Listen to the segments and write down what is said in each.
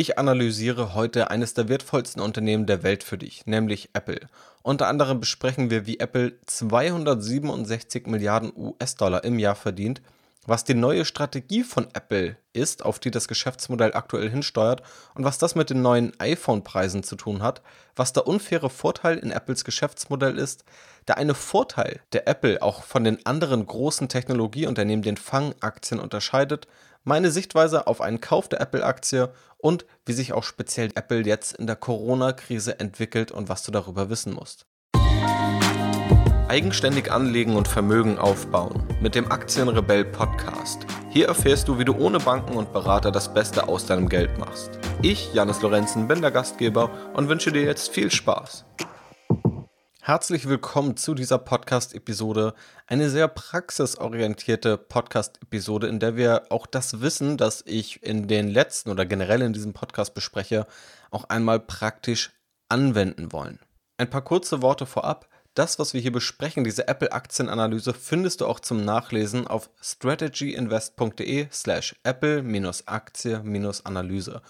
Ich analysiere heute eines der wertvollsten Unternehmen der Welt für dich, nämlich Apple. Unter anderem besprechen wir, wie Apple 267 Milliarden US-Dollar im Jahr verdient, was die neue Strategie von Apple ist, auf die das Geschäftsmodell aktuell hinsteuert und was das mit den neuen iPhone-Preisen zu tun hat, was der unfaire Vorteil in Apples Geschäftsmodell ist, der eine Vorteil, der Apple auch von den anderen großen Technologieunternehmen, den Fang-Aktien, unterscheidet, meine Sichtweise auf einen Kauf der Apple-Aktie und wie sich auch speziell Apple jetzt in der Corona-Krise entwickelt und was du darüber wissen musst. Eigenständig anlegen und Vermögen aufbauen mit dem Aktienrebell-Podcast. Hier erfährst du, wie du ohne Banken und Berater das Beste aus deinem Geld machst. Ich, Jannis Lorenzen, bin der Gastgeber und wünsche dir jetzt viel Spaß. Herzlich willkommen zu dieser Podcast-Episode, eine sehr praxisorientierte Podcast-Episode, in der wir auch das Wissen, das ich in den letzten oder generell in diesem Podcast bespreche, auch einmal praktisch anwenden wollen. Ein paar kurze Worte vorab. Das, was wir hier besprechen, diese Apple-Aktienanalyse, findest du auch zum Nachlesen auf strategyinvest.de/apple-aktie-analyse.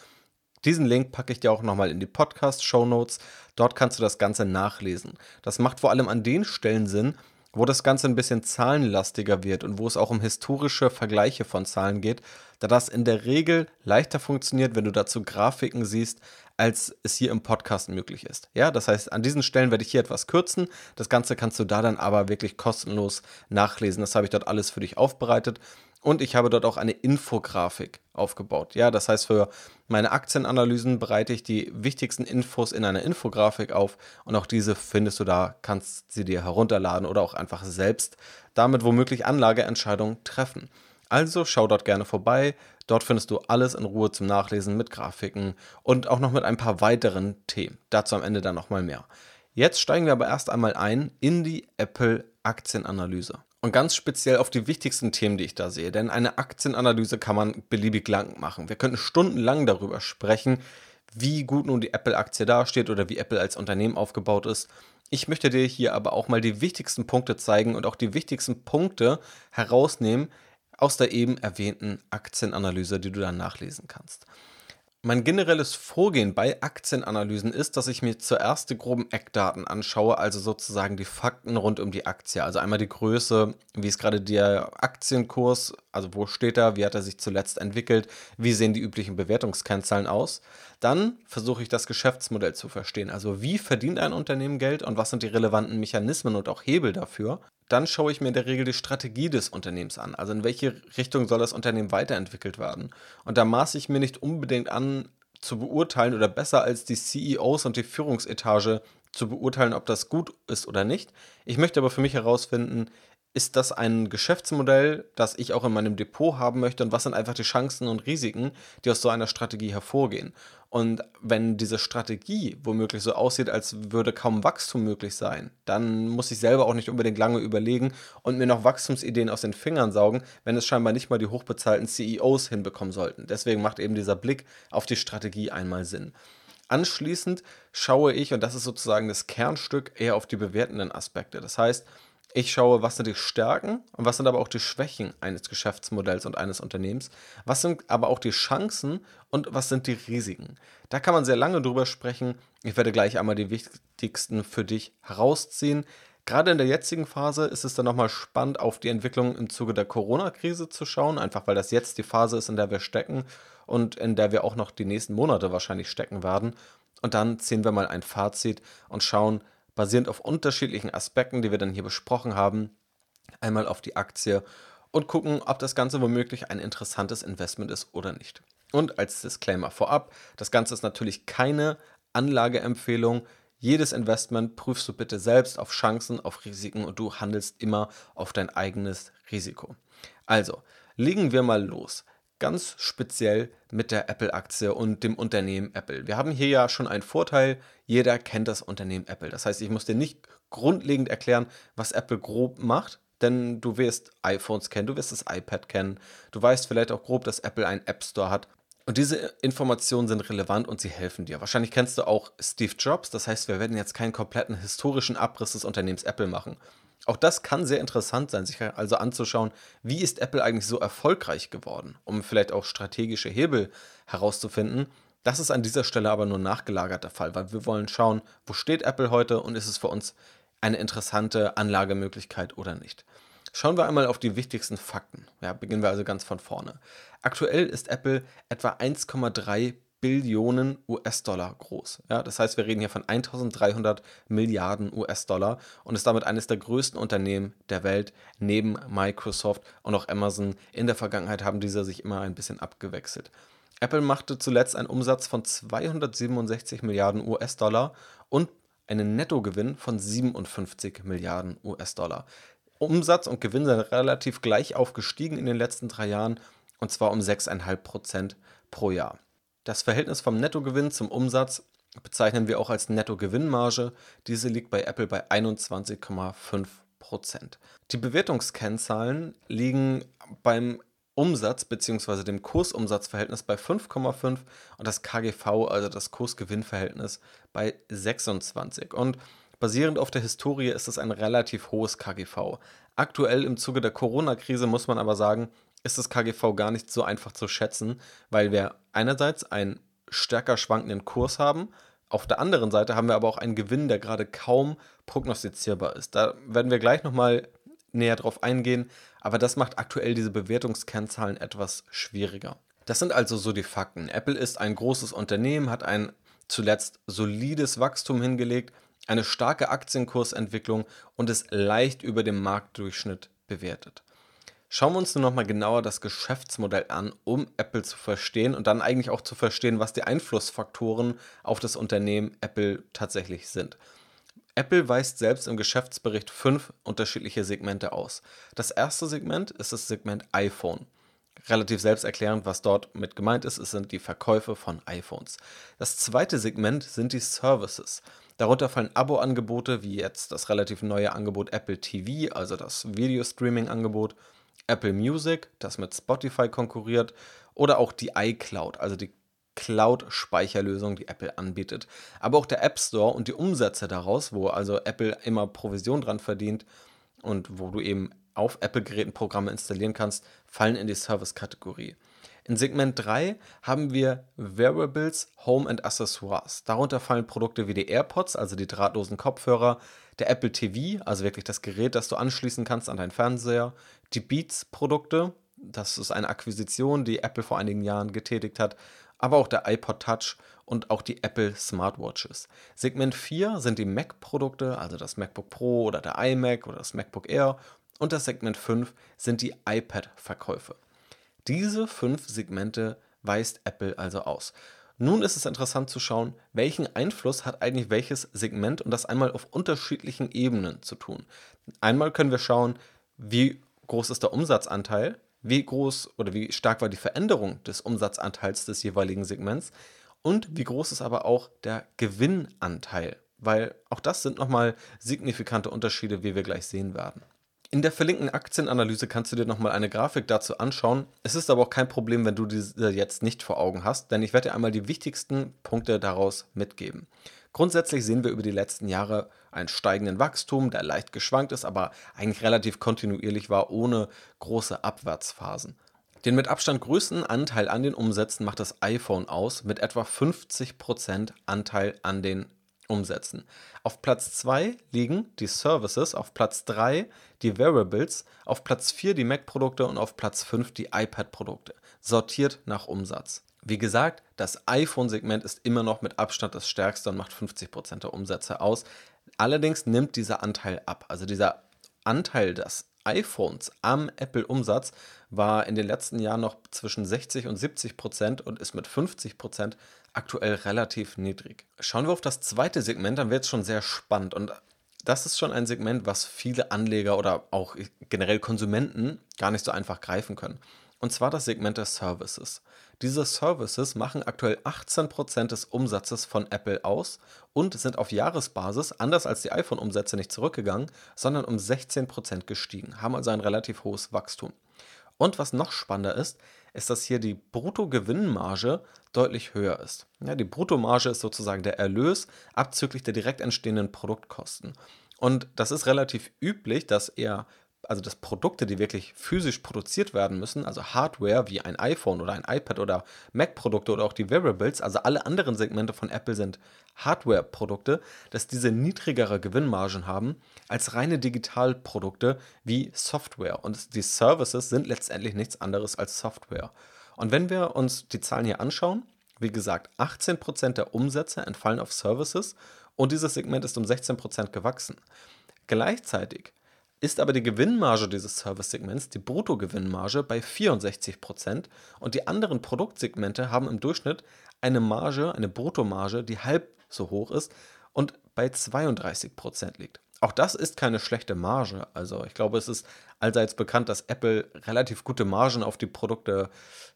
Diesen Link packe ich dir auch nochmal in die Podcast-Shownotes. Dort kannst du das Ganze nachlesen. Das macht vor allem an den Stellen Sinn, wo das Ganze ein bisschen zahlenlastiger wird und wo es auch um historische Vergleiche von Zahlen geht, da das in der Regel leichter funktioniert, wenn du dazu Grafiken siehst, als es hier im Podcast möglich ist. Ja, das heißt, an diesen Stellen werde ich hier etwas kürzen. Das Ganze kannst du da dann aber wirklich kostenlos nachlesen. Das habe ich dort alles für dich aufbereitet. Und ich habe dort auch eine Infografik aufgebaut. Ja, das heißt, für meine Aktienanalysen bereite ich die wichtigsten Infos in einer Infografik auf. Und auch diese findest du da, kannst sie dir herunterladen oder auch einfach selbst damit womöglich Anlageentscheidungen treffen. Also schau dort gerne vorbei. Dort findest du alles in Ruhe zum Nachlesen mit Grafiken und auch noch mit ein paar weiteren Themen. Dazu am Ende dann nochmal mehr. Jetzt steigen wir aber erst einmal ein in die Apple-Aktienanalyse. Und ganz speziell auf die wichtigsten Themen, die ich da sehe. Denn eine Aktienanalyse kann man beliebig lang machen. Wir könnten stundenlang darüber sprechen, wie gut nun die Apple-Aktie dasteht oder wie Apple als Unternehmen aufgebaut ist. Ich möchte dir hier aber auch mal die wichtigsten Punkte zeigen und auch die wichtigsten Punkte herausnehmen aus der eben erwähnten Aktienanalyse, die du dann nachlesen kannst. Mein generelles Vorgehen bei Aktienanalysen ist, dass ich mir zuerst die groben Eckdaten anschaue, also sozusagen die Fakten rund um die Aktie. Also einmal die Größe, wie ist gerade der Aktienkurs, also wo steht er, wie hat er sich zuletzt entwickelt, wie sehen die üblichen Bewertungskennzahlen aus. Dann versuche ich das Geschäftsmodell zu verstehen, also wie verdient ein Unternehmen Geld und was sind die relevanten Mechanismen und auch Hebel dafür. Dann schaue ich mir in der Regel die Strategie des Unternehmens an. Also in welche Richtung soll das Unternehmen weiterentwickelt werden? Und da maße ich mir nicht unbedingt an, zu beurteilen oder besser als die CEOs und die Führungsetage zu beurteilen, ob das gut ist oder nicht. Ich möchte aber für mich herausfinden, ist das ein Geschäftsmodell, das ich auch in meinem Depot haben möchte und was sind einfach die Chancen und Risiken, die aus so einer Strategie hervorgehen. Und wenn diese Strategie womöglich so aussieht, als würde kaum Wachstum möglich sein, dann muss ich selber auch nicht unbedingt lange überlegen und mir noch Wachstumsideen aus den Fingern saugen, wenn es scheinbar nicht mal die hochbezahlten CEOs hinbekommen sollten. Deswegen macht eben dieser Blick auf die Strategie einmal Sinn. Anschließend schaue ich, und das ist sozusagen das Kernstück, eher auf die bewertenden Aspekte. Das heißt, ich schaue, was sind die Stärken und was sind aber auch die Schwächen eines Geschäftsmodells und eines Unternehmens. Was sind aber auch die Chancen und was sind die Risiken? Da kann man sehr lange drüber sprechen. Ich werde gleich einmal die wichtigsten für dich herausziehen. Gerade in der jetzigen Phase ist es dann nochmal spannend, auf die Entwicklung im Zuge der Corona-Krise zu schauen. Einfach weil das jetzt die Phase ist, in der wir stecken und in der wir auch noch die nächsten Monate wahrscheinlich stecken werden. Und dann ziehen wir mal ein Fazit und schauen, basierend auf unterschiedlichen Aspekten, die wir dann hier besprochen haben, einmal auf die Aktie und gucken, ob das Ganze womöglich ein interessantes Investment ist oder nicht. Und als Disclaimer vorab, das Ganze ist natürlich keine Anlageempfehlung. Jedes Investment prüfst du bitte selbst auf Chancen, auf Risiken und du handelst immer auf dein eigenes Risiko. Also, legen wir mal los. Ganz speziell mit der Apple-Aktie und dem Unternehmen Apple. Wir haben hier ja schon einen Vorteil, jeder kennt das Unternehmen Apple. Das heißt, ich muss dir nicht grundlegend erklären, was Apple grob macht, denn du wirst iPhones kennen, du wirst das iPad kennen, du weißt vielleicht auch grob, dass Apple einen App Store hat. Und diese Informationen sind relevant und sie helfen dir. Wahrscheinlich kennst du auch Steve Jobs, das heißt, wir werden jetzt keinen kompletten historischen Abriss des Unternehmens Apple machen. Auch das kann sehr interessant sein, sich also anzuschauen, wie ist Apple eigentlich so erfolgreich geworden, um vielleicht auch strategische Hebel herauszufinden, Das ist an dieser Stelle aber nur nachgelagert der Fall, weil wir wollen schauen, wo steht Apple heute und ist es für uns eine interessante Anlagemöglichkeit oder nicht. Schauen wir einmal auf die wichtigsten Fakten. Ja, beginnen wir also ganz von vorne. Aktuell ist Apple etwa 1,3 Billionen US-Dollar groß. Ja, das heißt, wir reden hier von 1.300 Milliarden US-Dollar und ist damit eines der größten Unternehmen der Welt, neben Microsoft und auch Amazon. In der Vergangenheit haben diese sich immer ein bisschen abgewechselt. Apple machte zuletzt einen Umsatz von 267 Milliarden US-Dollar und einen Nettogewinn von 57 Milliarden US-Dollar. Umsatz und Gewinn sind relativ gleich aufgestiegen in den letzten 3 Jahren und zwar um 6,5% pro Jahr. Das Verhältnis vom Nettogewinn zum Umsatz bezeichnen wir auch als Nettogewinnmarge. Diese liegt bei Apple bei 21,5%. Die Bewertungskennzahlen liegen beim Umsatz bzw. dem Kursumsatzverhältnis bei 5,5 und das KGV, also das Kursgewinnverhältnis, bei 26. Und basierend auf der Historie ist es ein relativ hohes KGV. Aktuell im Zuge der Corona-Krise muss man aber sagen, ist das KGV gar nicht so einfach zu schätzen, weil wir einerseits einen stärker schwankenden Kurs haben, auf der anderen Seite haben wir aber auch einen Gewinn, der gerade kaum prognostizierbar ist. Da werden wir gleich nochmal näher drauf eingehen, aber das macht aktuell diese Bewertungskennzahlen etwas schwieriger. Das sind also so die Fakten. Apple ist ein großes Unternehmen, hat ein zuletzt solides Wachstum hingelegt, eine starke Aktienkursentwicklung und ist leicht über dem Marktdurchschnitt bewertet. Schauen wir uns nun nochmal genauer das Geschäftsmodell an, um Apple zu verstehen und dann eigentlich auch zu verstehen, was die Einflussfaktoren auf das Unternehmen Apple tatsächlich sind. Apple weist selbst im Geschäftsbericht 5 unterschiedliche Segmente aus. Das erste Segment ist das Segment iPhone. Relativ selbsterklärend, was dort mit gemeint ist, es sind die Verkäufe von iPhones. Das zweite Segment sind die Services. Darunter fallen Abo-Angebote, wie jetzt das relativ neue Angebot Apple TV, also das Video-Streaming-Angebot, Apple Music, das mit Spotify konkurriert, oder auch die iCloud, also die Cloud-Speicherlösung, die Apple anbietet. Aber auch der App Store und die Umsätze daraus, wo also Apple immer Provision dran verdient und wo du eben auf Apple-Geräten Programme installieren kannst, fallen in die Service-Kategorie. In Segment 3 haben wir Wearables, Home and Accessoires. Darunter fallen Produkte wie die AirPods, also die drahtlosen Kopfhörer, der Apple TV, also wirklich das Gerät, das du anschließen kannst an deinen Fernseher, die Beats-Produkte, das ist eine Akquisition, die Apple vor einigen Jahren getätigt hat, aber auch der iPod Touch und auch die Apple Smartwatches. Segment 4 sind die Mac-Produkte, also das MacBook Pro oder der iMac oder das MacBook Air und das Segment 5 sind die iPad-Verkäufe. Diese 5 Segmente weist Apple also aus. Nun ist es interessant zu schauen, welchen Einfluss hat eigentlich welches Segment und das einmal auf unterschiedlichen Ebenen zu tun. Einmal können wir schauen, wie groß ist der Umsatzanteil, wie groß oder wie stark war die Veränderung des Umsatzanteils des jeweiligen Segments und wie groß ist aber auch der Gewinnanteil, weil auch das sind nochmal signifikante Unterschiede, wie wir gleich sehen werden. In der verlinkten Aktienanalyse kannst du dir nochmal eine Grafik dazu anschauen. Es ist aber auch kein Problem, wenn du diese jetzt nicht vor Augen hast, denn ich werde dir einmal die wichtigsten Punkte daraus mitgeben. Grundsätzlich sehen wir über die letzten Jahre einen steigenden Wachstum, der leicht geschwankt ist, aber eigentlich relativ kontinuierlich war, ohne große Abwärtsphasen. Den mit Abstand größten Anteil an den Umsätzen macht das iPhone aus, mit etwa 50% Anteil an den Umsätzen. Auf Platz 2 liegen die Services, auf Platz 3 die Wearables, auf Platz 4 die Mac-Produkte und auf Platz 5 die iPad-Produkte, sortiert nach Umsatz. Wie gesagt, das iPhone-Segment ist immer noch mit Abstand das stärkste und macht 50% der Umsätze aus. Allerdings nimmt dieser Anteil ab. Also dieser Anteil des iPhones am Apple-Umsatz war in den letzten Jahren noch zwischen 60% und 70% und ist mit 50% aktuell relativ niedrig. Schauen wir auf das zweite Segment, dann wird es schon sehr spannend. Und das ist schon ein Segment, was viele Anleger oder auch generell Konsumenten gar nicht so einfach greifen können. Und zwar das Segment der Services. Diese Services machen aktuell 18% des Umsatzes von Apple aus und sind auf Jahresbasis, anders als die iPhone-Umsätze, nicht zurückgegangen, sondern um 16% gestiegen, haben also ein relativ hohes Wachstum. Und was noch spannender ist, ist, dass hier die Bruttogewinnmarge deutlich höher ist. Ja, die Bruttomarge ist sozusagen der Erlös abzüglich der direkt entstehenden Produktkosten. Und das ist relativ üblich, dass eher also dass Produkte, die wirklich physisch produziert werden müssen, also Hardware wie ein iPhone oder ein iPad oder Mac-Produkte oder auch die Wearables, also alle anderen Segmente von Apple sind Hardware-Produkte, dass diese niedrigere Gewinnmargen haben als reine Digitalprodukte wie Software. Und die Services sind letztendlich nichts anderes als Software. Und wenn wir uns die Zahlen hier anschauen, wie gesagt, 18% der Umsätze entfallen auf Services und dieses Segment ist um 16% gewachsen. Gleichzeitig ist aber die Gewinnmarge dieses Service-Segments, die Bruttogewinnmarge, bei 64% und die anderen Produktsegmente haben im Durchschnitt eine Marge, eine Bruttomarge, die halb so hoch ist und bei 32% liegt. Auch das ist keine schlechte Marge. Also ich glaube, es ist allseits bekannt, dass Apple relativ gute Margen auf die Produkte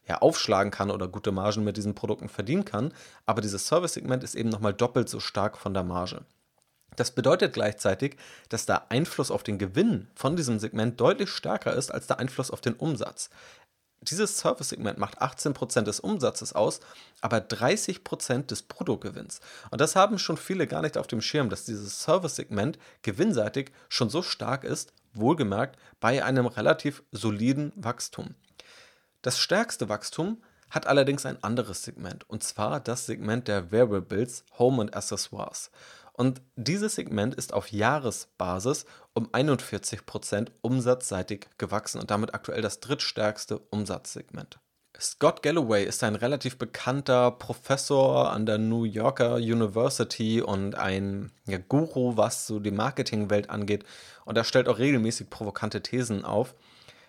ja, aufschlagen kann oder gute Margen mit diesen Produkten verdienen kann. Aber dieses Service-Segment ist eben nochmal doppelt so stark von der Marge. Das bedeutet gleichzeitig, dass der Einfluss auf den Gewinn von diesem Segment deutlich stärker ist als der Einfluss auf den Umsatz. Dieses Service-Segment macht 18% des Umsatzes aus, aber 30% des Bruttogewinns. Und das haben schon viele gar nicht auf dem Schirm, dass dieses Service-Segment gewinnseitig schon so stark ist, wohlgemerkt bei einem relativ soliden Wachstum. Das stärkste Wachstum hat allerdings ein anderes Segment, und zwar das Segment der Wearables, Home und Accessoires. Und dieses Segment ist auf Jahresbasis um 41% umsatzseitig gewachsen und damit aktuell das drittstärkste Umsatzsegment. Scott Galloway ist ein relativ bekannter Professor an der New Yorker University und ein Guru, was so die Marketingwelt angeht. Und er stellt auch regelmäßig provokante Thesen auf.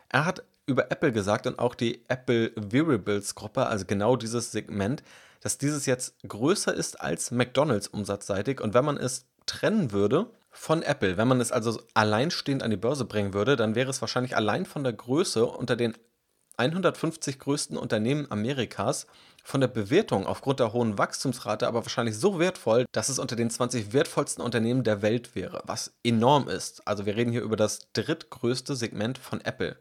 Er hat über Apple gesagt und auch die Apple Wearables Gruppe, also genau dieses Segment, dass dieses jetzt größer ist als McDonald's umsatzseitig und wenn man es trennen würde von Apple, wenn man es also alleinstehend an die Börse bringen würde, dann wäre es wahrscheinlich allein von der Größe unter den 150 größten Unternehmen Amerikas von der Bewertung aufgrund der hohen Wachstumsrate aber wahrscheinlich so wertvoll, dass es unter den 20 wertvollsten Unternehmen der Welt wäre, was enorm ist. Also wir reden hier über das drittgrößte Segment von Apple.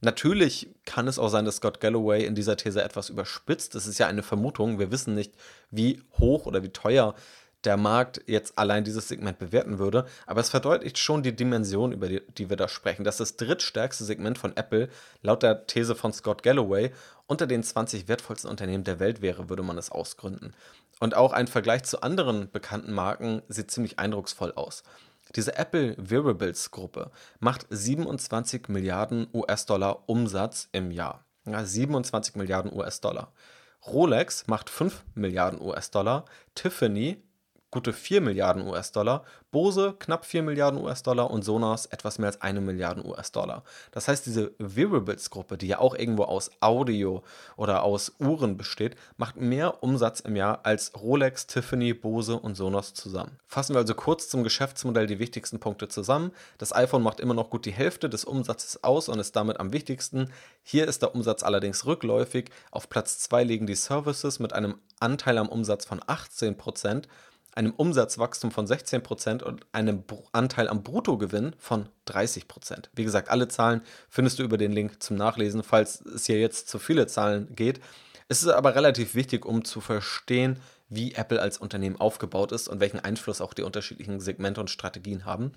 Natürlich kann es auch sein, dass Scott Galloway in dieser These etwas überspitzt. Das ist ja eine Vermutung. Wir wissen nicht, wie hoch oder wie teuer der Markt jetzt allein dieses Segment bewerten würde. Aber es verdeutlicht schon die Dimension, über die wir da sprechen. Dass das drittstärkste Segment von Apple, laut der These von Scott Galloway, unter den 20 wertvollsten Unternehmen der Welt wäre, würde man es ausgründen. Und auch ein Vergleich zu anderen bekannten Marken sieht ziemlich eindrucksvoll aus. Diese Apple Wearables Gruppe macht 27 Milliarden US-Dollar Umsatz im Jahr. Ja, 27 Milliarden US-Dollar. Rolex macht 5 Milliarden US-Dollar. Tiffany gute 4 Milliarden US-Dollar. Bose knapp 4 Milliarden US-Dollar und Sonos etwas mehr als 1 Milliarde US-Dollar. Das heißt, diese Wearables Gruppe, die ja auch irgendwo aus Audio oder aus Uhren besteht, macht mehr Umsatz im Jahr als Rolex, Tiffany, Bose und Sonos zusammen. Fassen wir also kurz zum Geschäftsmodell die wichtigsten Punkte zusammen. Das iPhone macht immer noch gut die Hälfte des Umsatzes aus und ist damit am wichtigsten. Hier ist der Umsatz allerdings rückläufig. Auf Platz 2 liegen die Services mit einem Anteil am Umsatz von 18%. einem Umsatzwachstum von 16% und einem Anteil am Bruttogewinn von 30%. Wie gesagt, alle Zahlen findest du über den Link zum Nachlesen, falls es hier jetzt zu viele Zahlen geht. Es ist aber relativ wichtig, um zu verstehen, wie Apple als Unternehmen aufgebaut ist und welchen Einfluss auch die unterschiedlichen Segmente und Strategien haben.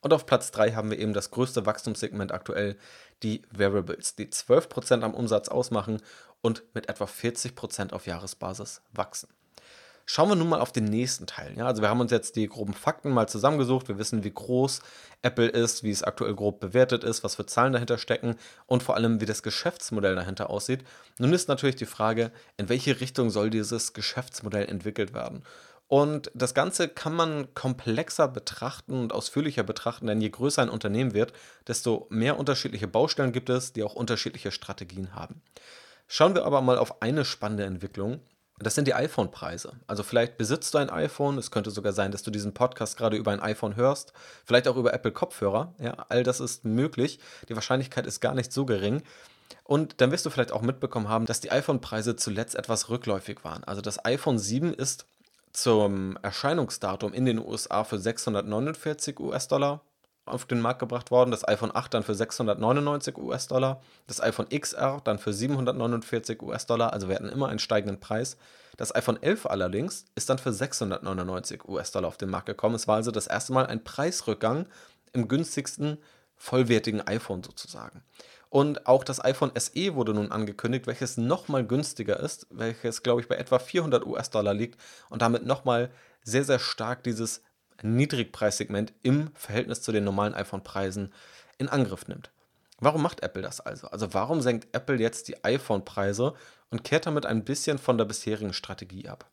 Und auf Platz 3 haben wir eben das größte Wachstumssegment aktuell, die Wearables, die 12% am Umsatz ausmachen und mit etwa 40% auf Jahresbasis wachsen. Schauen wir nun mal auf den nächsten Teil. Ja, also wir haben uns jetzt die groben Fakten mal zusammengesucht. Wir wissen, wie groß Apple ist, wie es aktuell grob bewertet ist, was für Zahlen dahinter stecken und vor allem, wie das Geschäftsmodell dahinter aussieht. Nun ist natürlich die Frage, in welche Richtung soll dieses Geschäftsmodell entwickelt werden? Und das Ganze kann man komplexer betrachten und ausführlicher betrachten, denn je größer ein Unternehmen wird, desto mehr unterschiedliche Baustellen gibt es, die auch unterschiedliche Strategien haben. Schauen wir aber mal auf eine spannende Entwicklung. Das sind die iPhone-Preise. Also vielleicht besitzt du ein iPhone, es könnte sogar sein, dass du diesen Podcast gerade über ein iPhone hörst, vielleicht auch über Apple-Kopfhörer, ja, all das ist möglich, die Wahrscheinlichkeit ist gar nicht so gering. Und dann wirst du vielleicht auch mitbekommen haben, dass die iPhone-Preise zuletzt etwas rückläufig waren. Also das iPhone 7 ist zum Erscheinungsdatum in den USA für 649 US-Dollar auf den Markt gebracht worden, das iPhone 8 dann für 699 US-Dollar, das iPhone XR dann für 749 US-Dollar, also wir hatten immer einen steigenden Preis. Das iPhone 11 allerdings ist dann für 699 US-Dollar auf den Markt gekommen. Es war also das erste Mal ein Preisrückgang im günstigsten vollwertigen iPhone sozusagen. Und auch das iPhone SE wurde nun angekündigt, welches nochmal günstiger ist, welches, glaube ich, bei etwa $400 liegt und damit nochmal sehr, sehr stark dieses Niedrigpreissegment im Verhältnis zu den normalen iPhone-Preisen in Angriff nimmt. Warum macht Apple das also? Also warum senkt Apple jetzt die iPhone-Preise und kehrt damit ein bisschen von der bisherigen Strategie ab?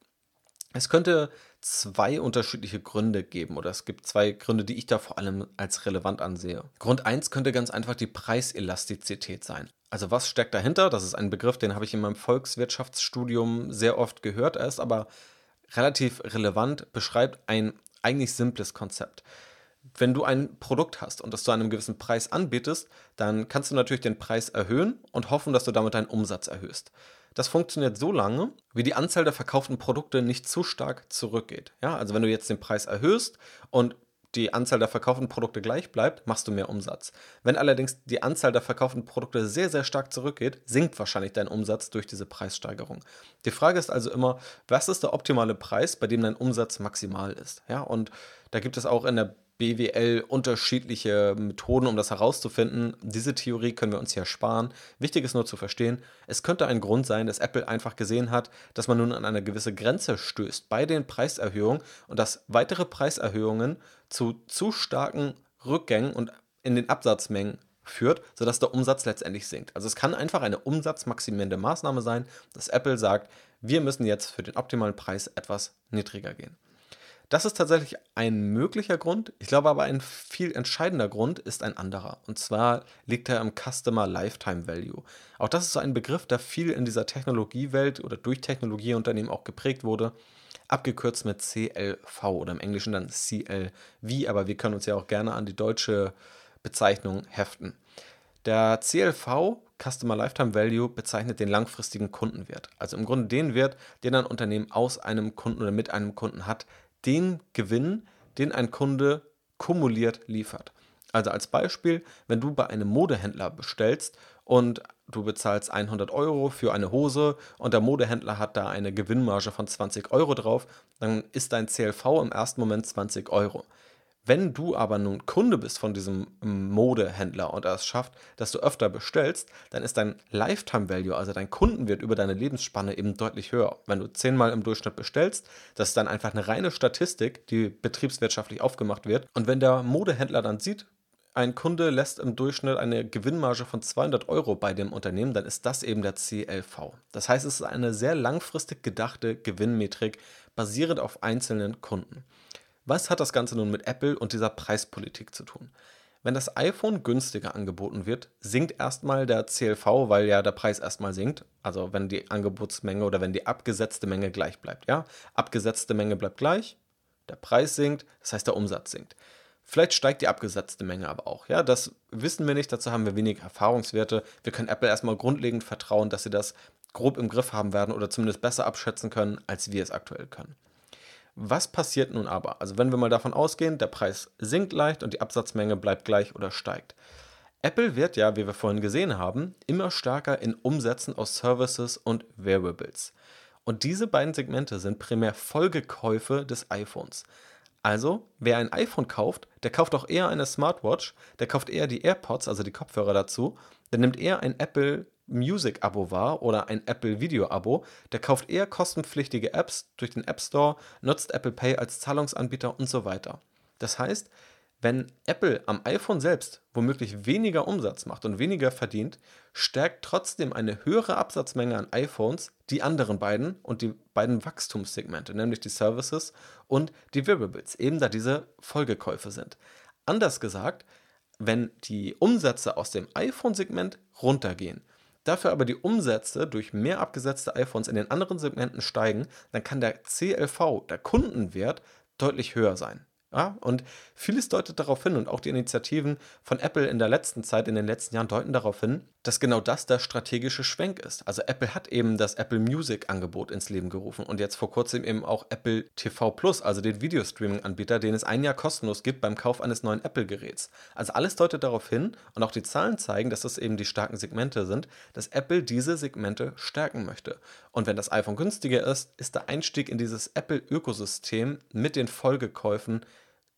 Es könnte zwei unterschiedliche Gründe geben, oder es gibt zwei Gründe, die ich da vor allem als relevant ansehe. Grund 1 könnte ganz einfach die Preiselastizität sein. Also was steckt dahinter? Das ist ein Begriff, den habe ich in meinem Volkswirtschaftsstudium sehr oft gehört. Er ist aber relativ relevant, beschreibt ein eigentlich simples Konzept. Wenn du ein Produkt hast und das zu einem gewissen Preis anbietest, dann kannst du natürlich den Preis erhöhen und hoffen, dass du damit deinen Umsatz erhöhst. Das funktioniert so lange, wie die Anzahl der verkauften Produkte nicht zu stark zurückgeht. Ja, also wenn du jetzt den Preis erhöhst und die Anzahl der verkauften Produkte gleich bleibt, machst du mehr Umsatz. Wenn allerdings die Anzahl der verkauften Produkte sehr, sehr stark zurückgeht, sinkt wahrscheinlich dein Umsatz durch diese Preissteigerung. Die Frage ist also immer, was ist der optimale Preis, bei dem dein Umsatz maximal ist? Ja, und da gibt es auch in der BWL unterschiedliche Methoden, um das herauszufinden. Diese Theorie können wir uns hier sparen. Wichtig ist nur zu verstehen, es könnte ein Grund sein, dass Apple einfach gesehen hat, dass man nun an eine gewisse Grenze stößt bei den Preiserhöhungen und dass weitere Preiserhöhungen zu starken Rückgängen und in den Absatzmengen führt, sodass der Umsatz letztendlich sinkt. Also es kann einfach eine umsatzmaximierende Maßnahme sein, dass Apple sagt, wir müssen jetzt für den optimalen Preis etwas niedriger gehen. Das ist tatsächlich ein möglicher Grund. Ich glaube aber, ein viel entscheidender Grund ist ein anderer. Und zwar liegt er im Customer Lifetime Value. Auch das ist so ein Begriff, der viel in dieser Technologiewelt oder durch Technologieunternehmen auch geprägt wurde. Abgekürzt mit CLV oder im Englischen dann CLV. Aber wir können uns ja auch gerne an die deutsche Bezeichnung heften. Der CLV, Customer Lifetime Value, bezeichnet den langfristigen Kundenwert. Also im Grunde den Wert, den ein Unternehmen aus einem Kunden oder mit einem Kunden hat, den Gewinn, den ein Kunde kumuliert liefert. Also als Beispiel, wenn du bei einem Modehändler bestellst und du bezahlst 100 Euro für eine Hose und der Modehändler hat da eine Gewinnmarge von 20 Euro drauf, dann ist dein CLV im ersten Moment 20 Euro. Wenn du aber nun Kunde bist von diesem Modehändler und er es schafft, dass du öfter bestellst, dann ist dein Lifetime Value, also dein Kundenwert über deine Lebensspanne eben deutlich höher. Wenn du 10-mal im Durchschnitt bestellst, das ist dann einfach eine reine Statistik, die betriebswirtschaftlich aufgemacht wird. Und wenn der Modehändler dann sieht, ein Kunde lässt im Durchschnitt eine Gewinnmarge von 200 Euro bei dem Unternehmen, dann ist das eben der CLV. Das heißt, es ist eine sehr langfristig gedachte Gewinnmetrik, basierend auf einzelnen Kunden. Was hat das Ganze nun mit Apple und dieser Preispolitik zu tun? Wenn das iPhone günstiger angeboten wird, sinkt erstmal der CLV, weil ja der Preis erstmal sinkt. Also wenn die Angebotsmenge oder wenn die abgesetzte Menge gleich bleibt. Ja? Abgesetzte Menge bleibt gleich, der Preis sinkt, das heißt der Umsatz sinkt. Vielleicht steigt die abgesetzte Menge aber auch. Ja? Das wissen wir nicht, dazu haben wir wenig Erfahrungswerte. Wir können Apple erstmal grundlegend vertrauen, dass sie das grob im Griff haben werden oder zumindest besser abschätzen können, als wir es aktuell können. Was passiert nun aber? Also wenn wir mal davon ausgehen, der Preis sinkt leicht und die Absatzmenge bleibt gleich oder steigt. Apple wird ja, wie wir vorhin gesehen haben, immer stärker in Umsätzen aus Services und Wearables. Und diese beiden Segmente sind primär Folgekäufe des iPhones. Also, wer ein iPhone kauft, der kauft auch eher eine Smartwatch, der kauft eher die AirPods, also die Kopfhörer dazu, der nimmt eher ein Apple Music-Abo war oder ein Apple-Video-Abo, der kauft eher kostenpflichtige Apps durch den App Store, nutzt Apple Pay als Zahlungsanbieter und so weiter. Das heißt, wenn Apple am iPhone selbst womöglich weniger Umsatz macht und weniger verdient, stärkt trotzdem eine höhere Absatzmenge an iPhones die anderen beiden und die beiden Wachstumssegmente, nämlich die Services und die Wearables, eben da diese Folgekäufe sind. Anders gesagt, wenn die Umsätze aus dem iPhone-Segment runtergehen, dafür aber die Umsätze durch mehr abgesetzte iPhones in den anderen Segmenten steigen, dann kann der CLV, der Kundenwert, deutlich höher sein. Ja? Und vieles deutet darauf hin und auch die Initiativen von Apple in der letzten Zeit, in den letzten Jahren deuten darauf hin, dass genau das der strategische Schwenk ist. Also Apple hat eben das Apple Music Angebot ins Leben gerufen und jetzt vor kurzem eben auch Apple TV Plus, also den Videostreaming-Anbieter, den es ein Jahr kostenlos gibt beim Kauf eines neuen Apple-Geräts. Also alles deutet darauf hin und auch die Zahlen zeigen, dass das eben die starken Segmente sind, dass Apple diese Segmente stärken möchte. Und wenn das iPhone günstiger ist, ist der Einstieg in dieses Apple-Ökosystem mit den Folgekäufen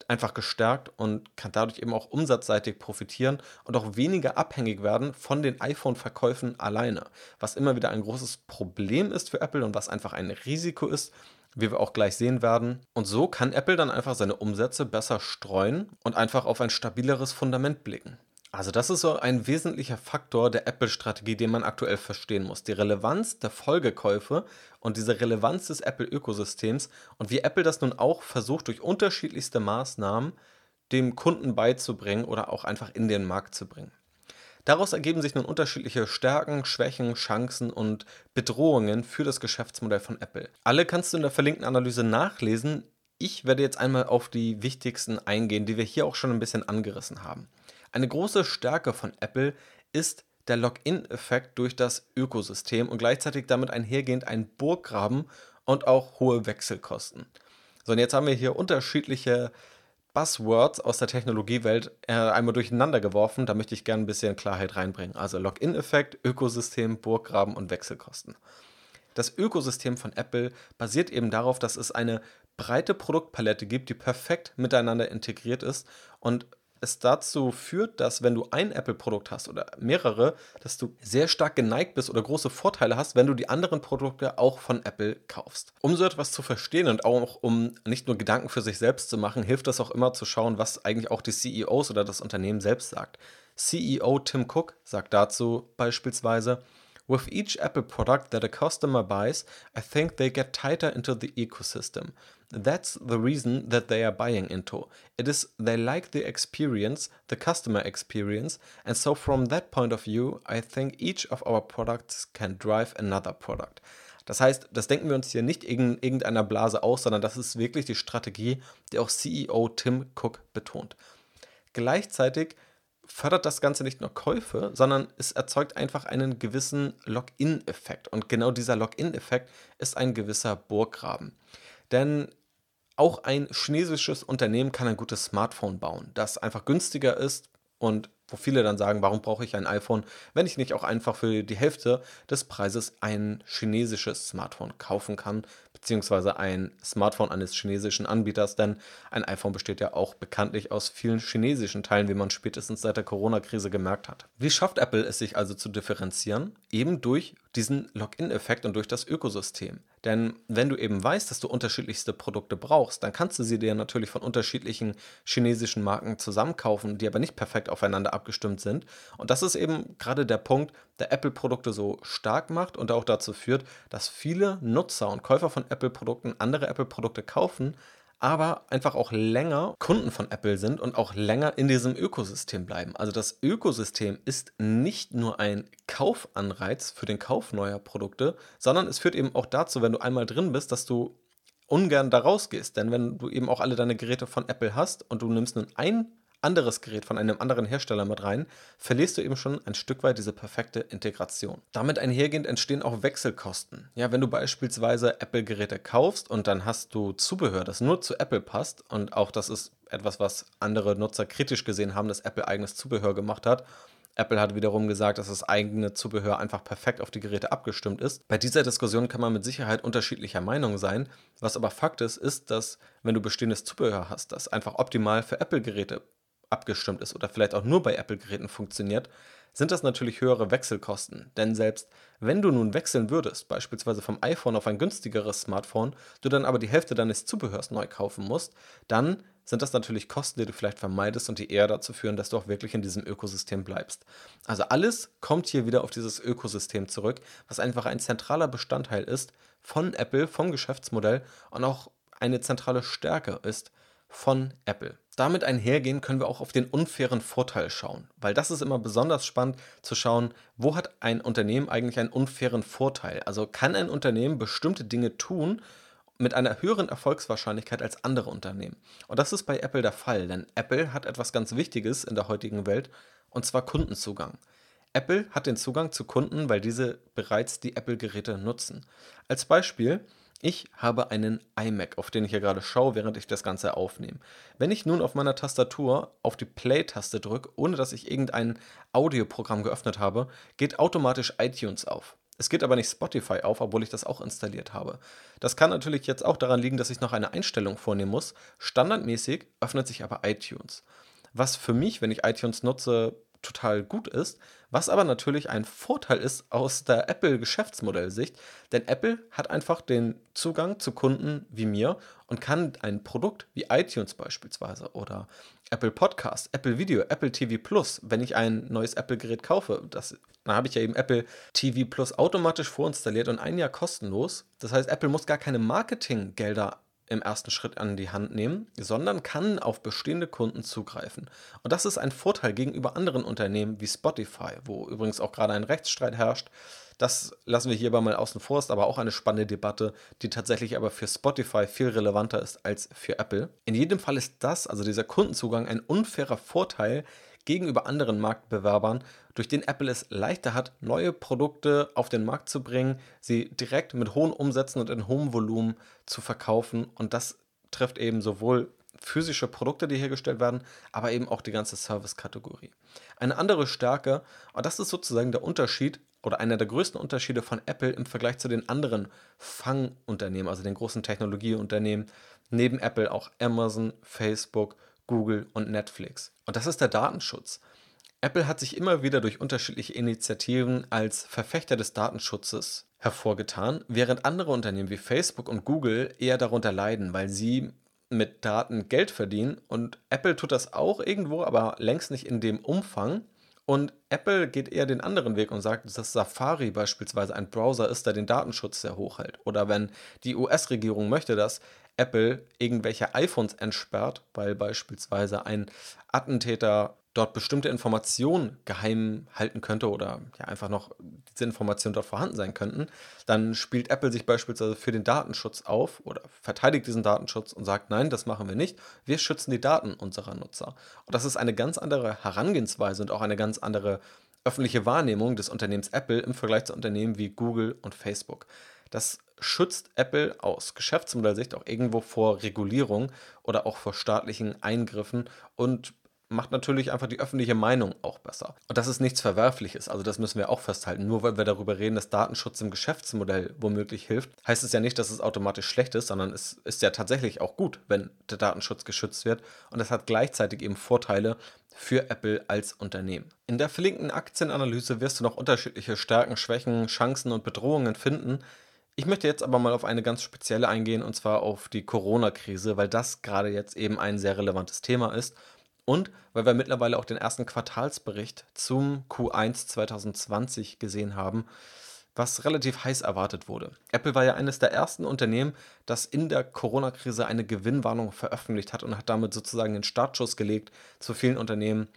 einfach gestärkt und kann dadurch eben auch umsatzseitig profitieren und auch weniger abhängig werden von den iPhone-Verkäufen alleine, was immer wieder ein großes Problem ist für Apple und was einfach ein Risiko ist, wie wir auch gleich sehen werden. Und so kann Apple dann einfach seine Umsätze besser streuen und einfach auf ein stabileres Fundament blicken. Also das ist so ein wesentlicher Faktor der Apple-Strategie, den man aktuell verstehen muss. Die Relevanz der Folgekäufe und diese Relevanz des Apple-Ökosystems und wie Apple das nun auch versucht, durch unterschiedlichste Maßnahmen dem Kunden beizubringen oder auch einfach in den Markt zu bringen. Daraus ergeben sich nun unterschiedliche Stärken, Schwächen, Chancen und Bedrohungen für das Geschäftsmodell von Apple. Alle kannst du in der verlinkten Analyse nachlesen. Ich werde jetzt einmal auf die wichtigsten eingehen, die wir hier auch schon ein bisschen angerissen haben. Eine große Stärke von Apple ist der Login-Effekt durch das Ökosystem und gleichzeitig damit einhergehend ein Burggraben und auch hohe Wechselkosten. So, und jetzt haben wir hier unterschiedliche Buzzwords aus der Technologiewelt einmal durcheinander geworfen. Da möchte ich gerne ein bisschen Klarheit reinbringen. Also Login-Effekt, Ökosystem, Burggraben und Wechselkosten. Das Ökosystem von Apple basiert eben darauf, dass es eine breite Produktpalette gibt, die perfekt miteinander integriert ist und es dazu führt, dass wenn du ein Apple-Produkt hast oder mehrere, dass du sehr stark geneigt bist oder große Vorteile hast, wenn du die anderen Produkte auch von Apple kaufst. Um so etwas zu verstehen und auch um nicht nur Gedanken für sich selbst zu machen, hilft das auch immer zu schauen, was eigentlich auch die CEOs oder das Unternehmen selbst sagt. CEO Tim Cook sagt dazu beispielsweise: "With each Apple product that a customer buys, I think they get tighter into the ecosystem. That's the reason that they are buying into. It is they like the experience, the customer experience, and so from that point of view, I think each of our products can drive another product." Das heißt, das denken wir uns hier nicht in irgendeiner Blase aus, sondern das ist wirklich die Strategie, die auch CEO Tim Cook betont. Gleichzeitig fördert das Ganze nicht nur Käufe, sondern es erzeugt einfach einen gewissen Login-Effekt. Und genau dieser Login-Effekt ist ein gewisser Burggraben. Denn auch ein chinesisches Unternehmen kann ein gutes Smartphone bauen, das einfach günstiger ist und wo viele dann sagen, warum brauche ich ein iPhone, wenn ich nicht auch einfach für die Hälfte des Preises ein chinesisches Smartphone kaufen kann, beziehungsweise ein Smartphone eines chinesischen Anbieters, denn ein iPhone besteht ja auch bekanntlich aus vielen chinesischen Teilen, wie man spätestens seit der Corona-Krise gemerkt hat. Wie schafft Apple es sich also zu differenzieren? Eben durch diesen Login-Effekt und durch das Ökosystem. Denn wenn du eben weißt, dass du unterschiedlichste Produkte brauchst, dann kannst du sie dir natürlich von unterschiedlichen chinesischen Marken zusammenkaufen, die aber nicht perfekt aufeinander abgestimmt sind. Und das ist eben gerade der Punkt, der Apple-Produkte so stark macht und auch dazu führt, dass viele Nutzer und Käufer von Apple-Produkten andere Apple-Produkte kaufen, aber einfach auch länger Kunden von Apple sind und auch länger in diesem Ökosystem bleiben. Also das Ökosystem ist nicht nur ein Kaufanreiz für den Kauf neuer Produkte, sondern es führt eben auch dazu, wenn du einmal drin bist, dass du ungern da rausgehst. Denn wenn du eben auch alle deine Geräte von Apple hast und du nimmst nun ein anderes Gerät von einem anderen Hersteller mit rein, verlierst du eben schon ein Stück weit diese perfekte Integration. Damit einhergehend entstehen auch Wechselkosten. Ja, wenn du beispielsweise Apple-Geräte kaufst und dann hast du Zubehör, das nur zu Apple passt, und auch das ist etwas, was andere Nutzer kritisch gesehen haben, dass Apple eigenes Zubehör gemacht hat. Apple hat wiederum gesagt, dass das eigene Zubehör einfach perfekt auf die Geräte abgestimmt ist. Bei dieser Diskussion kann man mit Sicherheit unterschiedlicher Meinung sein. Was aber Fakt ist, ist, dass wenn du bestehendes Zubehör hast, das einfach optimal für Apple-Geräte abgestimmt ist oder vielleicht auch nur bei Apple-Geräten funktioniert, sind das natürlich höhere Wechselkosten. Denn selbst wenn du nun wechseln würdest, beispielsweise vom iPhone auf ein günstigeres Smartphone, du dann aber die Hälfte deines Zubehörs neu kaufen musst, dann sind das natürlich Kosten, die du vielleicht vermeidest und die eher dazu führen, dass du auch wirklich in diesem Ökosystem bleibst. Also alles kommt hier wieder auf dieses Ökosystem zurück, was einfach ein zentraler Bestandteil ist von Apple, vom Geschäftsmodell und auch eine zentrale Stärke ist von Apple. Damit einhergehen können wir auch auf den unfairen Vorteil schauen, weil das ist immer besonders spannend zu schauen, wo hat ein Unternehmen eigentlich einen unfairen Vorteil? Also kann ein Unternehmen bestimmte Dinge tun mit einer höheren Erfolgswahrscheinlichkeit als andere Unternehmen? Und das ist bei Apple der Fall, denn Apple hat etwas ganz Wichtiges in der heutigen Welt, und zwar Kundenzugang. Apple hat den Zugang zu Kunden, weil diese bereits die Apple-Geräte nutzen. Als Beispiel: ich habe einen iMac, auf den ich hier gerade schaue, während ich das Ganze aufnehme. Wenn ich nun auf meiner Tastatur auf die Play-Taste drücke, ohne dass ich irgendein Audioprogramm geöffnet habe, geht automatisch iTunes auf. Es geht aber nicht Spotify auf, obwohl ich das auch installiert habe. Das kann natürlich jetzt auch daran liegen, dass ich noch eine Einstellung vornehmen muss. Standardmäßig öffnet sich aber iTunes. Was für mich, wenn ich iTunes nutze, total gut ist, was aber natürlich ein Vorteil ist aus der Apple-Geschäftsmodellsicht, denn Apple hat einfach den Zugang zu Kunden wie mir und kann ein Produkt wie iTunes beispielsweise oder Apple Podcast, Apple Video, Apple TV Plus, wenn ich ein neues Apple-Gerät kaufe, dann habe ich ja eben Apple TV Plus automatisch vorinstalliert und ein Jahr kostenlos. Das heißt, Apple muss gar keine Marketinggelder im ersten Schritt an die Hand nehmen, sondern kann auf bestehende Kunden zugreifen. Und das ist ein Vorteil gegenüber anderen Unternehmen wie Spotify, wo übrigens auch gerade ein Rechtsstreit herrscht. Das lassen wir hierbei mal außen vor, ist aber auch eine spannende Debatte, die tatsächlich aber für Spotify viel relevanter ist als für Apple. In jedem Fall ist das, also dieser Kundenzugang, ein unfairer Vorteil gegenüber anderen Marktbewerbern, durch den Apple es leichter hat, neue Produkte auf den Markt zu bringen, sie direkt mit hohen Umsätzen und in hohem Volumen zu verkaufen. Und das trifft eben sowohl physische Produkte, die hergestellt werden, aber eben auch die ganze Service-Kategorie. Eine andere Stärke, und das ist sozusagen der Unterschied oder einer der größten Unterschiede von Apple im Vergleich zu den anderen Fangunternehmen, also den großen Technologieunternehmen, neben Apple auch Amazon, Facebook, Google und Netflix. Und das ist der Datenschutz. Apple hat sich immer wieder durch unterschiedliche Initiativen als Verfechter des Datenschutzes hervorgetan, während andere Unternehmen wie Facebook und Google eher darunter leiden, weil sie mit Daten Geld verdienen. Und Apple tut das auch irgendwo, aber längst nicht in dem Umfang. Und Apple geht eher den anderen Weg und sagt, dass Safari beispielsweise ein Browser ist, der den Datenschutz sehr hoch hält. Oder wenn die US-Regierung möchte, dass Apple irgendwelche iPhones entsperrt, weil beispielsweise ein Attentäter dort bestimmte Informationen geheim halten könnte oder ja einfach noch diese Informationen dort vorhanden sein könnten, dann spielt Apple sich beispielsweise für den Datenschutz auf oder verteidigt diesen Datenschutz und sagt, nein, das machen wir nicht, wir schützen die Daten unserer Nutzer. Und das ist eine ganz andere Herangehensweise und auch eine ganz andere öffentliche Wahrnehmung des Unternehmens Apple im Vergleich zu Unternehmen wie Google und Facebook. Das schützt Apple aus Geschäftsmodellsicht auch irgendwo vor Regulierung oder auch vor staatlichen Eingriffen und macht natürlich einfach die öffentliche Meinung auch besser. Und das ist nichts Verwerfliches, also das müssen wir auch festhalten. Nur weil wir darüber reden, dass Datenschutz im Geschäftsmodell womöglich hilft, heißt es ja nicht, dass es automatisch schlecht ist, sondern es ist ja tatsächlich auch gut, wenn der Datenschutz geschützt wird. Und das hat gleichzeitig eben Vorteile für Apple als Unternehmen. In der verlinkten Aktienanalyse wirst du noch unterschiedliche Stärken, Schwächen, Chancen und Bedrohungen finden. Ich möchte jetzt aber mal auf eine ganz spezielle eingehen, und zwar auf die Corona-Krise, weil das gerade jetzt eben ein sehr relevantes Thema ist und weil wir mittlerweile auch den ersten Quartalsbericht zum Q1 2020 gesehen haben, was relativ heiß erwartet wurde. Apple war ja eines der ersten Unternehmen, das in der Corona-Krise eine Gewinnwarnung veröffentlicht hat und hat damit sozusagen den Startschuss gelegt zu vielen Unternehmen,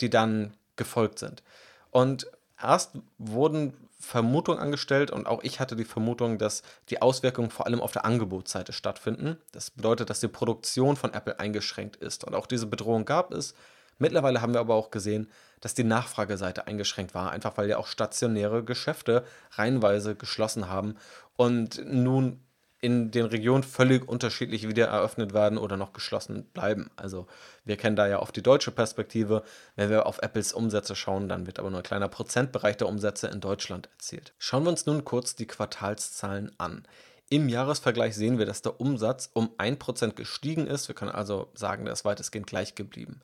die dann gefolgt sind. Und erst wurden Vermutungen angestellt und auch ich hatte die Vermutung, dass die Auswirkungen vor allem auf der Angebotsseite stattfinden. Das bedeutet, dass die Produktion von Apple eingeschränkt ist und auch diese Bedrohung gab es. Mittlerweile haben wir aber auch gesehen, dass die Nachfrageseite eingeschränkt war, einfach weil ja auch stationäre Geschäfte reihenweise geschlossen haben und nun in den Regionen völlig unterschiedlich wieder eröffnet werden oder noch geschlossen bleiben. Also wir kennen da ja oft die deutsche Perspektive. Wenn wir auf Apples Umsätze schauen, dann wird aber nur ein kleiner Prozentbereich der Umsätze in Deutschland erzielt. Schauen wir uns nun kurz die Quartalszahlen an. Im Jahresvergleich sehen wir, dass der Umsatz um 1% gestiegen ist. Wir können also sagen, der ist weitestgehend gleich geblieben.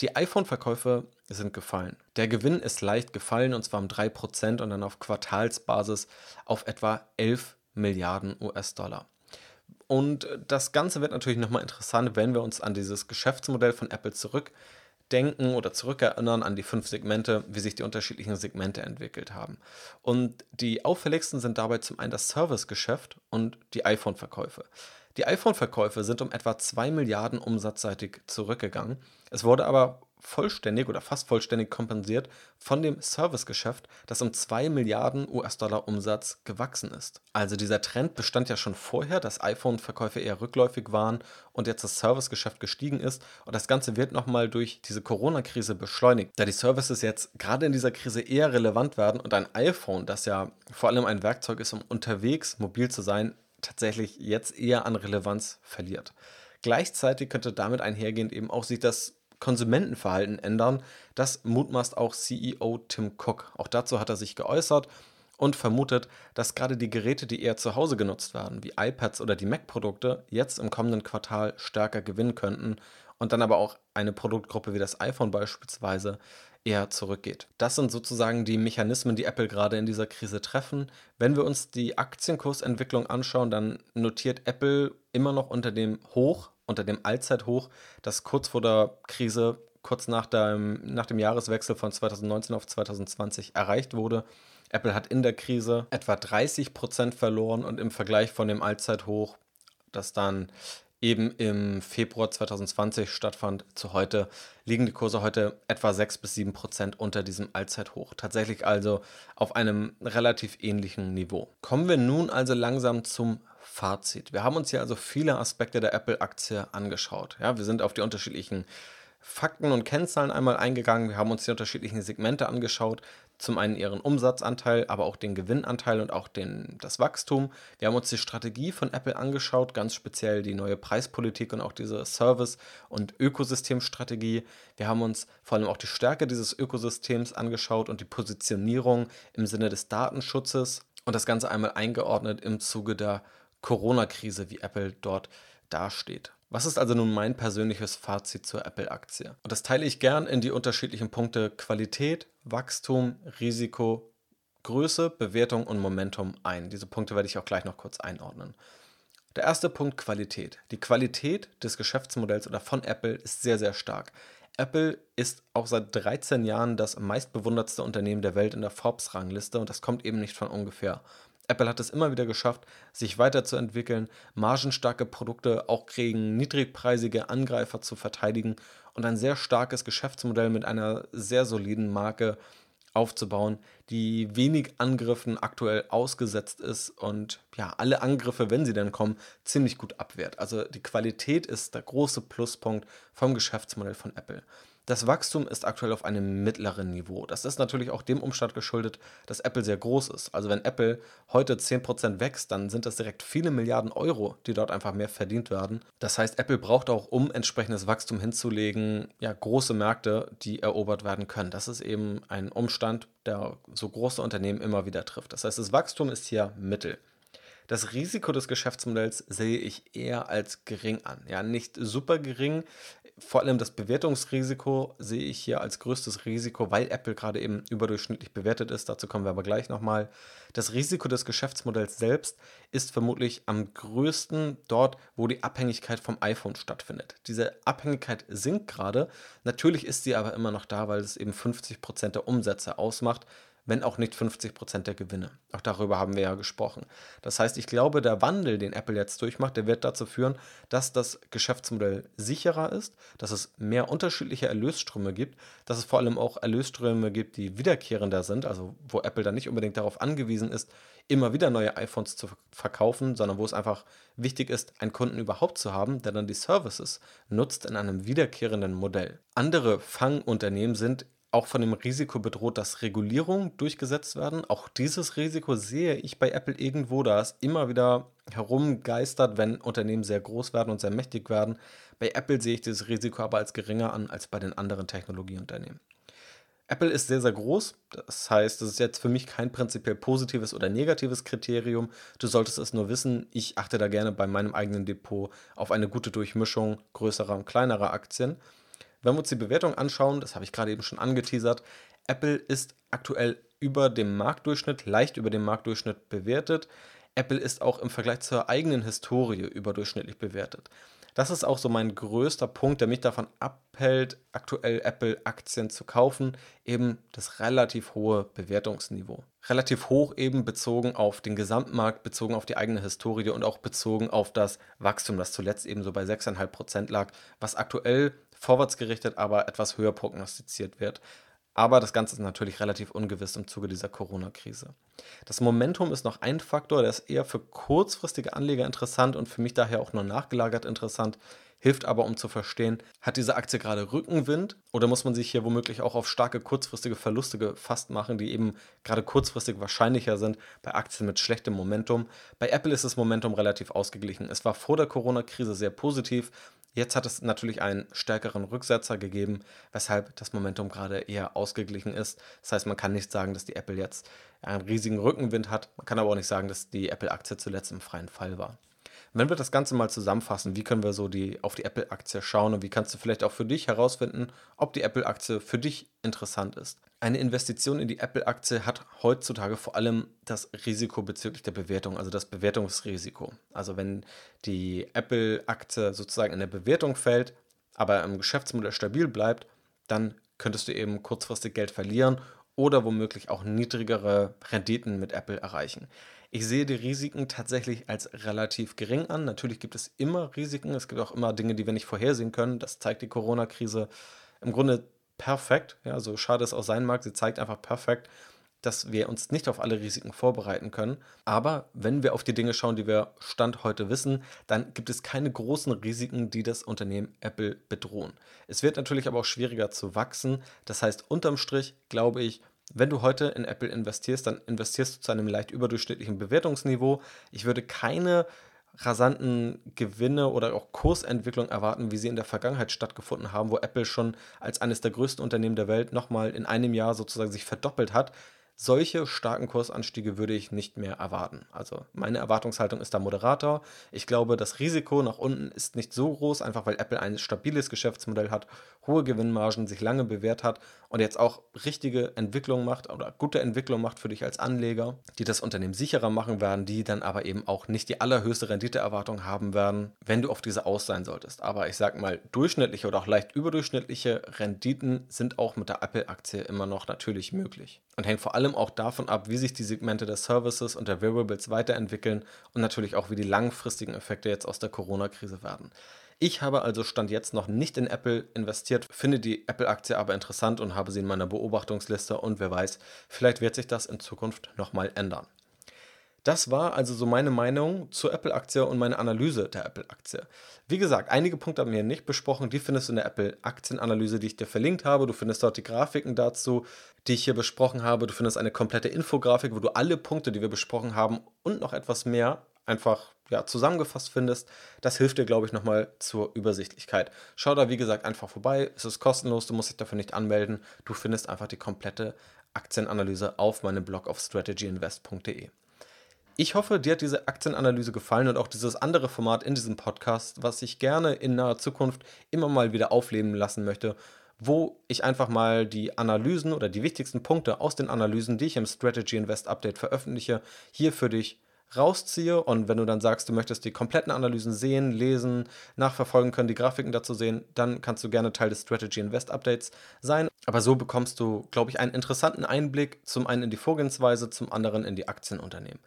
Die iPhone-Verkäufe sind gefallen. Der Gewinn ist leicht gefallen und zwar um 3% und dann auf Quartalsbasis auf etwa 11 Milliarden US-Dollar. Und das Ganze wird natürlich nochmal interessant, wenn wir uns an dieses Geschäftsmodell von Apple zurückdenken oder zurückerinnern an die 5 Segmente, wie sich die unterschiedlichen Segmente entwickelt haben. Und die auffälligsten sind dabei zum einen das Servicegeschäft und die iPhone-Verkäufe. Die iPhone-Verkäufe sind um etwa 2 Milliarden umsatzseitig zurückgegangen. Es wurde aber vollständig oder fast vollständig kompensiert von dem Servicegeschäft, das um 2 Milliarden US-Dollar Umsatz gewachsen ist. Also dieser Trend bestand ja schon vorher, dass iPhone-Verkäufe eher rückläufig waren und jetzt das Servicegeschäft gestiegen ist. Und das Ganze wird nochmal durch diese Corona-Krise beschleunigt, da die Services jetzt gerade in dieser Krise eher relevant werden und ein iPhone, das ja vor allem ein Werkzeug ist, um unterwegs mobil zu sein, tatsächlich jetzt eher an Relevanz verliert. Gleichzeitig könnte damit einhergehend eben auch sich das Konsumentenverhalten ändern. Das mutmaßt auch CEO Tim Cook. Auch dazu hat er sich geäußert und vermutet, dass gerade die Geräte, die eher zu Hause genutzt werden, wie iPads oder die Mac-Produkte, jetzt im kommenden Quartal stärker gewinnen könnten und dann aber auch eine Produktgruppe wie das iPhone beispielsweise eher zurückgeht. Das sind sozusagen die Mechanismen, die Apple gerade in dieser Krise treffen. Wenn wir uns die Aktienkursentwicklung anschauen, dann notiert Apple immer noch unter dem Allzeithoch, das kurz vor der Krise, kurz nach dem Jahreswechsel von 2019 auf 2020 erreicht wurde. Apple hat in der Krise etwa 30% verloren und im Vergleich von dem Allzeithoch, das dann eben im Februar 2020 stattfand, zu heute, liegen die Kurse heute etwa 6-7% unter diesem Allzeithoch. Tatsächlich also auf einem relativ ähnlichen Niveau. Kommen wir nun also langsam zum Fazit. Wir haben uns hier also viele Aspekte der Apple-Aktie angeschaut. Ja, wir sind auf die unterschiedlichen Fakten und Kennzahlen einmal eingegangen. Wir haben uns die unterschiedlichen Segmente angeschaut. Zum einen ihren Umsatzanteil, aber auch den Gewinnanteil und auch das Wachstum. Wir haben uns die Strategie von Apple angeschaut, ganz speziell die neue Preispolitik und auch diese Service- und Ökosystemstrategie. Wir haben uns vor allem auch die Stärke dieses Ökosystems angeschaut und die Positionierung im Sinne des Datenschutzes und das Ganze einmal eingeordnet im Zuge der Corona-Krise, wie Apple dort dasteht. Was ist also nun mein persönliches Fazit zur Apple-Aktie? Und das teile ich gern in die unterschiedlichen Punkte Qualität, Wachstum, Risiko, Größe, Bewertung und Momentum ein. Diese Punkte werde ich auch gleich noch kurz einordnen. Der erste Punkt, Qualität. Die Qualität des Geschäftsmodells oder von Apple ist sehr, sehr stark. Apple ist auch seit 13 Jahren das meistbewundertste Unternehmen der Welt in der Forbes-Rangliste und das kommt eben nicht von ungefähr. Apple hat es immer wieder geschafft, sich weiterzuentwickeln, margenstarke Produkte auch gegen niedrigpreisige Angreifer zu verteidigen und ein sehr starkes Geschäftsmodell mit einer sehr soliden Marke aufzubauen, die wenig Angriffen aktuell ausgesetzt ist und ja, alle Angriffe, wenn sie denn kommen, ziemlich gut abwehrt. Also die Qualität ist der große Pluspunkt vom Geschäftsmodell von Apple. Das Wachstum ist aktuell auf einem mittleren Niveau. Das ist natürlich auch dem Umstand geschuldet, dass Apple sehr groß ist. Also wenn Apple heute 10% wächst, dann sind das direkt viele Milliarden Euro, die dort einfach mehr verdient werden. Das heißt, Apple braucht auch, um entsprechendes Wachstum hinzulegen, ja, große Märkte, die erobert werden können. Das ist eben ein Umstand, der so große Unternehmen immer wieder trifft. Das heißt, das Wachstum ist hier mittel. Das Risiko des Geschäftsmodells sehe ich eher als gering an. Ja, nicht super gering. Vor allem das Bewertungsrisiko sehe ich hier als größtes Risiko, weil Apple gerade eben überdurchschnittlich bewertet ist. Dazu kommen wir aber gleich nochmal. Das Risiko des Geschäftsmodells selbst ist vermutlich am größten dort, wo die Abhängigkeit vom iPhone stattfindet. Diese Abhängigkeit sinkt gerade. Natürlich ist sie aber immer noch da, weil es eben 50% der Umsätze ausmacht, wenn auch nicht 50% der Gewinne. Auch darüber haben wir ja gesprochen. Das heißt, ich glaube, der Wandel, den Apple jetzt durchmacht, der wird dazu führen, dass das Geschäftsmodell sicherer ist, dass es mehr unterschiedliche Erlösströme gibt, dass es vor allem auch Erlösströme gibt, die wiederkehrender sind, also wo Apple dann nicht unbedingt darauf angewiesen ist, immer wieder neue iPhones zu verkaufen, sondern wo es einfach wichtig ist, einen Kunden überhaupt zu haben, der dann die Services nutzt in einem wiederkehrenden Modell. Andere Fangunternehmen sind auch von dem Risiko bedroht, dass Regulierungen durchgesetzt werden. Auch dieses Risiko sehe ich bei Apple irgendwo, da es immer wieder herumgeistert, wenn Unternehmen sehr groß werden und sehr mächtig werden. Bei Apple sehe ich dieses Risiko aber als geringer an als bei den anderen Technologieunternehmen. Apple ist sehr, sehr groß. Das heißt, das ist jetzt für mich kein prinzipiell positives oder negatives Kriterium. Du solltest es nur wissen. Ich achte da gerne bei meinem eigenen Depot auf eine gute Durchmischung größerer und kleinerer Aktien. Wenn wir uns die Bewertung anschauen, das habe ich gerade eben schon angeteasert, Apple ist aktuell leicht über dem Marktdurchschnitt bewertet. Apple ist auch im Vergleich zur eigenen Historie überdurchschnittlich bewertet. Das ist auch so mein größter Punkt, der mich davon abhält, aktuell Apple-Aktien zu kaufen, eben das relativ hohe Bewertungsniveau. Relativ hoch eben bezogen auf den Gesamtmarkt, bezogen auf die eigene Historie und auch bezogen auf das Wachstum, das zuletzt eben so bei 6,5% lag, was aktuell vorwärtsgerichtet, aber etwas höher prognostiziert wird. Aber das Ganze ist natürlich relativ ungewiss im Zuge dieser Corona-Krise. Das Momentum ist noch ein Faktor, der ist eher für kurzfristige Anleger interessant und für mich daher auch nur nachgelagert interessant, hilft aber, um zu verstehen, hat diese Aktie gerade Rückenwind oder muss man sich hier womöglich auch auf starke kurzfristige Verluste gefasst machen, die eben gerade kurzfristig wahrscheinlicher sind bei Aktien mit schlechtem Momentum. Bei Apple ist das Momentum relativ ausgeglichen. Es war vor der Corona-Krise sehr positiv. Jetzt hat es natürlich einen stärkeren Rücksetzer gegeben, weshalb das Momentum gerade eher ausgeglichen ist. Das heißt, man kann nicht sagen, dass die Apple jetzt einen riesigen Rückenwind hat. Man kann aber auch nicht sagen, dass die Apple-Aktie zuletzt im freien Fall war. Wenn wir das Ganze mal zusammenfassen, wie können wir so auf die Apple-Aktie schauen und wie kannst du vielleicht auch für dich herausfinden, ob die Apple-Aktie für dich interessant ist? Eine Investition in die Apple-Aktie hat heutzutage vor allem das Risiko bezüglich der Bewertung, also das Bewertungsrisiko. Also wenn die Apple-Aktie sozusagen in der Bewertung fällt, aber im Geschäftsmodell stabil bleibt, dann könntest du eben kurzfristig Geld verlieren oder womöglich auch niedrigere Renditen mit Apple erreichen. Ich sehe die Risiken tatsächlich als relativ gering an. Natürlich gibt es immer Risiken, es gibt auch immer Dinge, die wir nicht vorhersehen können. Das zeigt die Corona-Krise im Grunde perfekt, ja, so schade es auch sein mag, sie zeigt einfach perfekt, dass wir uns nicht auf alle Risiken vorbereiten können. Aber wenn wir auf die Dinge schauen, die wir Stand heute wissen, dann gibt es keine großen Risiken, die das Unternehmen Apple bedrohen. Es wird natürlich aber auch schwieriger zu wachsen. Das heißt, unterm Strich glaube ich, wenn du heute in Apple investierst, dann investierst du zu einem leicht überdurchschnittlichen Bewertungsniveau. Ich würde keine rasanten Gewinne oder auch Kursentwicklung erwarten, wie sie in der Vergangenheit stattgefunden haben, wo Apple schon als eines der größten Unternehmen der Welt nochmal in einem Jahr sozusagen sich verdoppelt hat. Solche starken Kursanstiege würde ich nicht mehr erwarten. Also meine Erwartungshaltung ist da moderater. Ich glaube, das Risiko nach unten ist nicht so groß, einfach weil Apple ein stabiles Geschäftsmodell hat, hohe Gewinnmargen, sich lange bewährt hat und jetzt auch richtige Entwicklung macht oder gute Entwicklung macht für dich als Anleger, die das Unternehmen sicherer machen werden, die dann aber eben auch nicht die allerhöchste Renditeerwartung haben werden, wenn du auf diese aus sein solltest. Aber ich sag mal, durchschnittliche oder auch leicht überdurchschnittliche Renditen sind auch mit der Apple-Aktie immer noch natürlich möglich und hängt vor allem auch davon ab, wie sich die Segmente der Services und der Wearables weiterentwickeln und natürlich auch, wie die langfristigen Effekte jetzt aus der Corona-Krise werden. Ich habe also Stand jetzt noch nicht in Apple investiert, finde die Apple-Aktie aber interessant und habe sie in meiner Beobachtungsliste und wer weiß, vielleicht wird sich das in Zukunft nochmal ändern. Das war also so meine Meinung zur Apple-Aktie und meine Analyse der Apple-Aktie. Wie gesagt, einige Punkte haben wir nicht besprochen, die findest du in der Apple-Aktienanalyse, die ich dir verlinkt habe. Du findest dort die Grafiken dazu, die ich hier besprochen habe. Du findest eine komplette Infografik, wo du alle Punkte, die wir besprochen haben und noch etwas mehr einfach zusammengefasst findest. Das hilft dir, glaube ich, nochmal zur Übersichtlichkeit. Schau da, wie gesagt, einfach vorbei. Es ist kostenlos, du musst dich dafür nicht anmelden. Du findest einfach die komplette Aktienanalyse auf meinem Blog auf strategyinvest.de. Ich hoffe, dir hat diese Aktienanalyse gefallen und auch dieses andere Format in diesem Podcast, was ich gerne in naher Zukunft immer mal wieder aufleben lassen möchte, wo ich einfach mal die Analysen oder die wichtigsten Punkte aus den Analysen, die ich im Strategy Invest Update veröffentliche, hier für dich rausziehe. Und wenn du dann sagst, du möchtest die kompletten Analysen sehen, lesen, nachverfolgen können, die Grafiken dazu sehen, dann kannst du gerne Teil des Strategy Invest Updates sein. Aber so bekommst du, glaube ich, einen interessanten Einblick, zum einen in die Vorgehensweise, zum anderen in die Aktienunternehmen.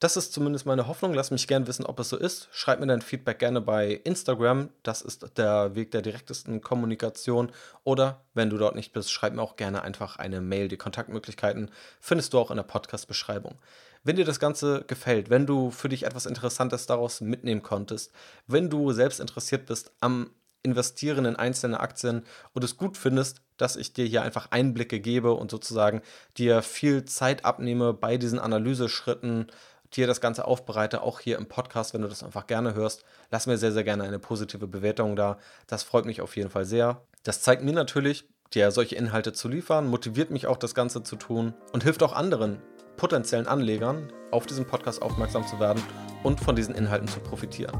Das ist zumindest meine Hoffnung. Lass mich gerne wissen, ob es so ist. Schreib mir dein Feedback gerne bei Instagram. Das ist der Weg der direktesten Kommunikation. Oder wenn du dort nicht bist, schreib mir auch gerne einfach eine Mail. Die Kontaktmöglichkeiten findest du auch in der Podcast-Beschreibung. Wenn dir das Ganze gefällt, wenn du für dich etwas Interessantes daraus mitnehmen konntest, wenn du selbst interessiert bist am Investieren in einzelne Aktien und es gut findest, dass ich dir hier einfach Einblicke gebe und sozusagen dir viel Zeit abnehme bei diesen Analyseschritten, dir das Ganze aufbereite, auch hier im Podcast, wenn du das einfach gerne hörst, lass mir sehr, sehr gerne eine positive Bewertung da. Das freut mich auf jeden Fall sehr. Das zeigt mir natürlich, dir solche Inhalte zu liefern, motiviert mich auch, das Ganze zu tun und hilft auch anderen potenziellen Anlegern, auf diesen Podcast aufmerksam zu werden und von diesen Inhalten zu profitieren.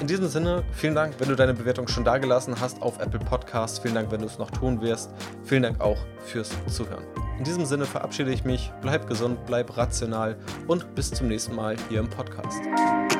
In diesem Sinne, vielen Dank, wenn du deine Bewertung schon dagelassen hast auf Apple Podcasts. Vielen Dank, wenn du es noch tun wirst. Vielen Dank auch fürs Zuhören. In diesem Sinne verabschiede ich mich. Bleib gesund, bleib rational und bis zum nächsten Mal hier im Podcast.